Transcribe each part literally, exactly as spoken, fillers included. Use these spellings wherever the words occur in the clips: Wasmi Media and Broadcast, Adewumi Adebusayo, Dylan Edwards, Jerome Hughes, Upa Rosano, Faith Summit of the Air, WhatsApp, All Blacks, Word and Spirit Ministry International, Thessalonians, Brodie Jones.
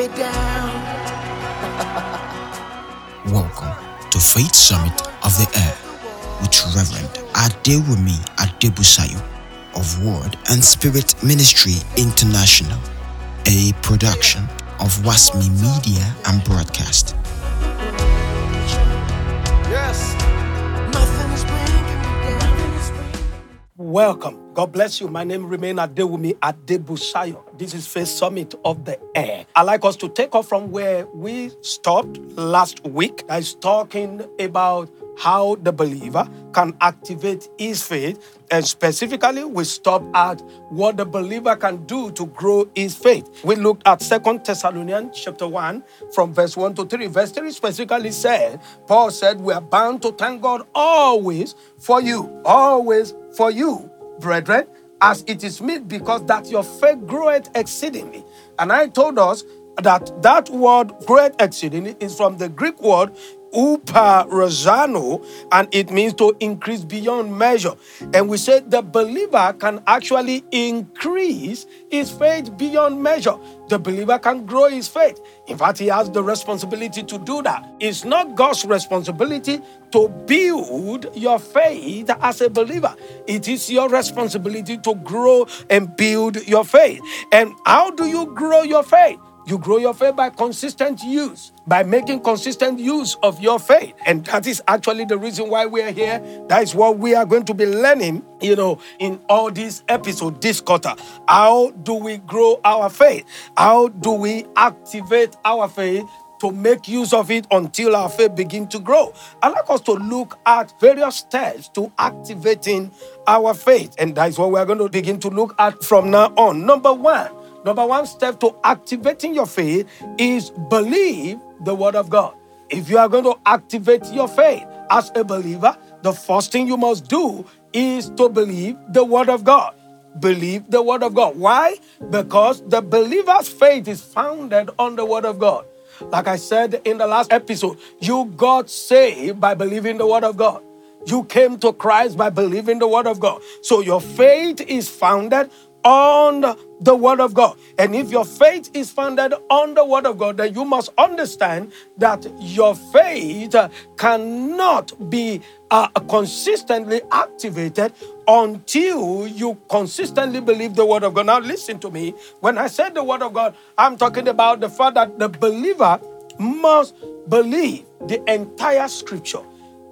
me down. Welcome to Faith Summit of the Air with Reverend Adewumi Adebusayo of Word and Spirit Ministry International, a production of Wasmi Media and Broadcast. Welcome. God bless you. My name remains Adewumi Adebusayo. This is Faith Summit of the Air. I'd like us to take off from where we stopped last week. I was talking about how the believer can activate his faith. And specifically, we stopped at what the believer can do to grow his faith. We looked at Second Thessalonians chapter one from verse one to three. Verse three specifically said, Paul said, we are bound to thank God always for you, always for you, brethren, as it is meet, because that your faith groweth exceedingly. And I told us that that word groweth exceedingly is from the Greek word Upa Rosano, and it means to increase beyond measure. And we said the believer can actually increase his faith beyond measure. The believer can grow his faith. In fact, he has the responsibility to do that. It's not God's responsibility to build your faith as a believer. It is your responsibility to grow and build your faith. And how do you grow your faith? You grow your faith by consistent use, by making consistent use of your faith. And that is actually the reason why we are here. That is what we are going to be learning, you know, in all these episodes this quarter. How do we grow our faith? How do we activate our faith to make use of it until our faith begins to grow? I'd like us to look at various steps to activating our faith. And that is what we are going to begin to look at from now on. Number one. Number one step to activating your faith is believe the word of God. If you are going to activate your faith as a believer, the first thing you must do is to believe the word of God. Believe the word of God. Why? Because the believer's faith is founded on the word of God. Like I said in the last episode, you got saved by believing the word of God. You came to Christ by believing the word of God. So your faith is founded on the word of God. And if your faith is founded on the word of God, then you must understand that your faith cannot be uh, consistently activated until you consistently believe the word of God. Now listen to me. When I said the word of God, I'm talking about the fact that the believer must believe the entire scripture.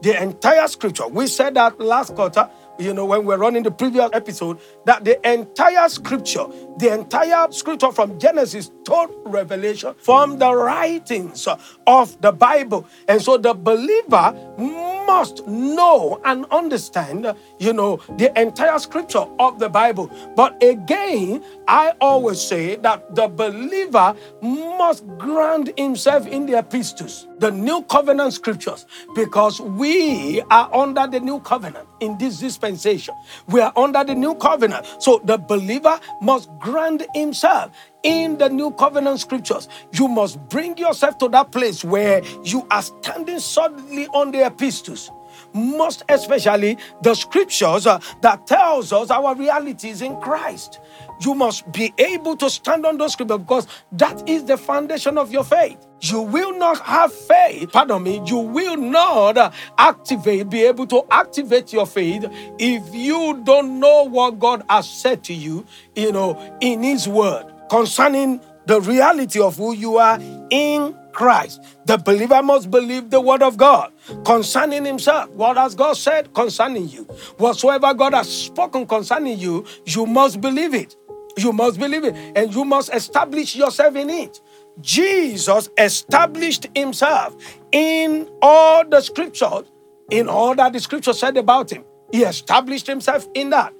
The entire scripture. We said that last quarter, you know, when we're running the previous episode, that the entire scripture, the entire scripture from Genesis to Revelation, from the writings of the Bible. And so the believer must know and understand, you know, the entire scripture of the Bible. But again, I always say that the believer must ground himself in the epistles, the new covenant scriptures, because we are under the new covenant in this dispensation. We are under the new covenant. So the believer must ground himself in the new covenant scriptures. You must bring yourself to that place where you are standing solidly on the epistles. Most especially the scriptures uh, that tells us our realities in Christ. You must be able to stand on those scriptures because that is the foundation of your faith. You will not have faith, pardon me, you will not uh, activate, be able to activate your faith if you don't know what God has said to you, you know, in His Word concerning the reality of who you are in Christ. The believer must believe the word of God concerning himself. What has God said concerning you? Whatsoever God has spoken concerning you, you must believe it. You must believe it, and you must establish yourself in it. Jesus established himself in all the scriptures, in all that the scripture said about him. He established himself in that.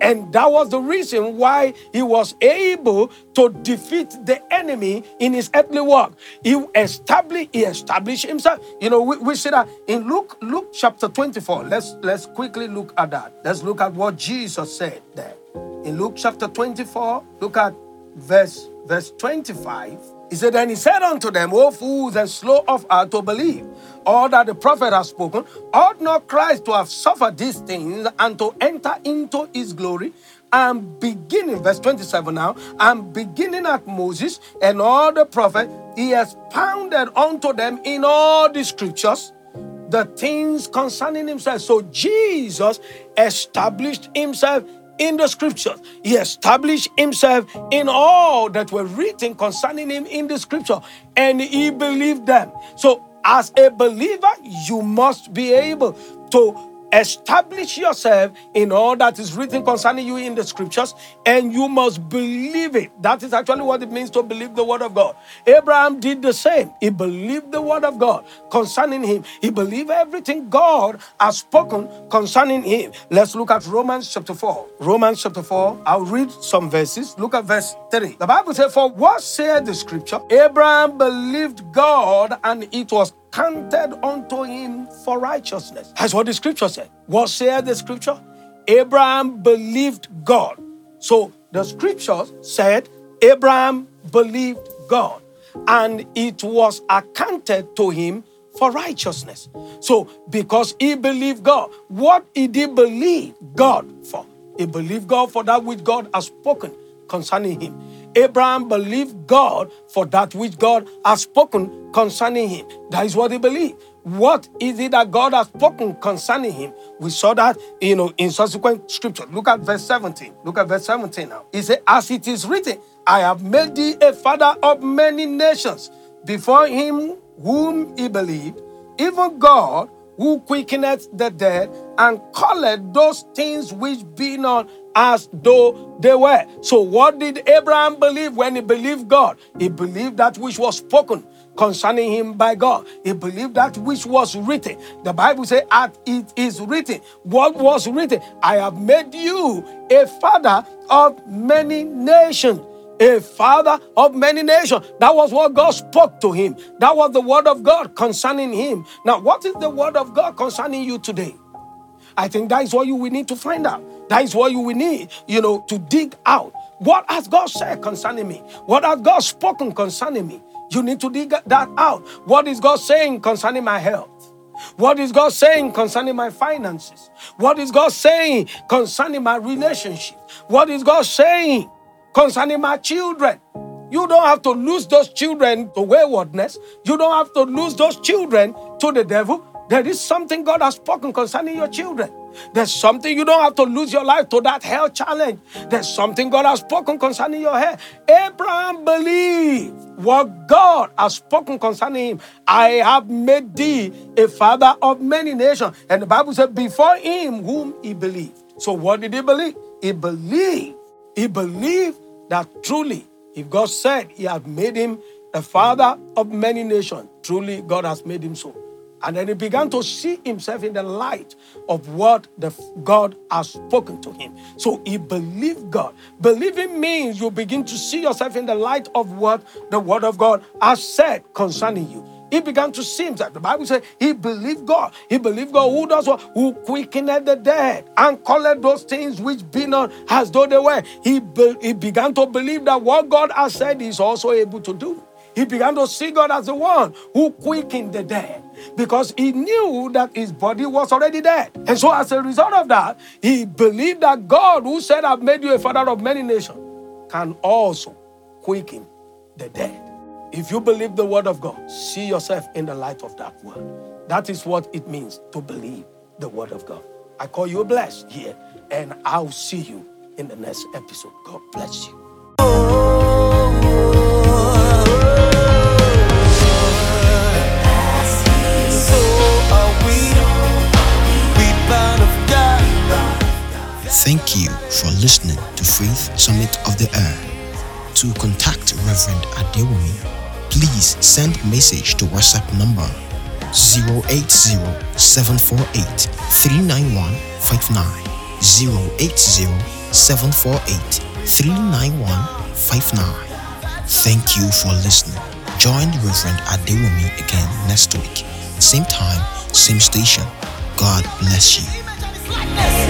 And that was the reason why he was able to defeat the enemy in his earthly work. He established, he established himself. You know, we, we see that in Luke, Luke chapter twenty-four. Let's, let's quickly look at that. Let's look at what Jesus said there. In Luke chapter twenty-four, look at verse, verse twenty-five. He said, then he said unto them, O fools and slow of heart to believe all that the prophet has spoken, ought not Christ to have suffered these things and to enter into his glory? And beginning, verse twenty-seven now, and beginning at Moses and all the prophets, he expounded unto them in all the scriptures the things concerning himself. So Jesus established himself in the scriptures. He established himself in all that were written concerning him in the scripture, and he believed them. So as a believer, you must be able to establish yourself in all that is written concerning you in the scriptures, and you must believe it. That is actually what it means to believe the word of God. Abraham did the same. He believed the word of God concerning him. He believed everything God has spoken concerning him. Let's look at Romans chapter four. Romans chapter four. I'll read some verses. Look at verse three. The Bible says, for what said the scripture? Abraham believed God, and it was counted unto him for righteousness. That's what the scripture said. What said the scripture? Abraham believed God. So the scripture said Abraham believed God, and it was accounted to him for righteousness. So because he believed God, what did he believe God for? He believed God for that which God has spoken concerning him. Abraham believed God for that which God has spoken concerning him. That is what he believed. What is it that God has spoken concerning him? We saw that, you know, in subsequent scripture. Look at verse seventeen. Look at verse seventeen now. He said, as it is written, I have made thee a father of many nations, before him whom he believed, even God, who quickeneth the dead, and calleth those things which be not as though they were. So what did Abraham believe when he believed God? He believed that which was spoken concerning him by God. He believed that which was written. The Bible says, as it is written. What was written? I have made you a father of many nations. A father of many nations. That was what God spoke to him. That was the word of God concerning him. Now, what is the word of God concerning you today? I think that is what you will need to find out. That is what you will need, you know, to dig out. What has God said concerning me? What has God spoken concerning me? You need to dig that out. What is God saying concerning my health? What is God saying concerning my finances? What is God saying concerning my relationship? What is God saying concerning my children? You don't have to lose those children to waywardness. You don't have to lose those children to the devil. There is something God has spoken concerning your children. There's something. You don't have to lose your life to that health challenge. There's something God has spoken concerning your health. Abraham believed what God has spoken concerning him. I have made thee a father of many nations. And the Bible said, before him whom he believed. So what did he believe? He believed. He believed that truly, if God said he had made him a father of many nations, truly God has made him so. And then he began to see himself in the light of what the God has spoken to him. So he believed God. Believing means you begin to see yourself in the light of what the word of God has said concerning you. He began to see himself. The Bible says he believed God. He believed God who does what? Who quickened the dead and called those things which be not as though they were. He, be, he began to believe that what God has said he is also able to do. He began to see God as the one who quickened the dead, because he knew that his body was already dead. And so as a result of that, he believed that God, who said, I've made you a father of many nations, can also quicken the dead. If you believe the word of God, see yourself in the light of that word. That is what it means to believe the word of God. I call you blessed here, and I'll see you in the next episode. God bless you. Thank you for listening to Faith Summit of the Air. To contact Reverend Adewumi, please send message to WhatsApp number zero eight zero, seven four eight, three nine one five nine, zero eight zero, seven four eight, three nine one five nine. Thank you for listening. Join Reverend Adewumi again next week. Same time, same station. God bless you.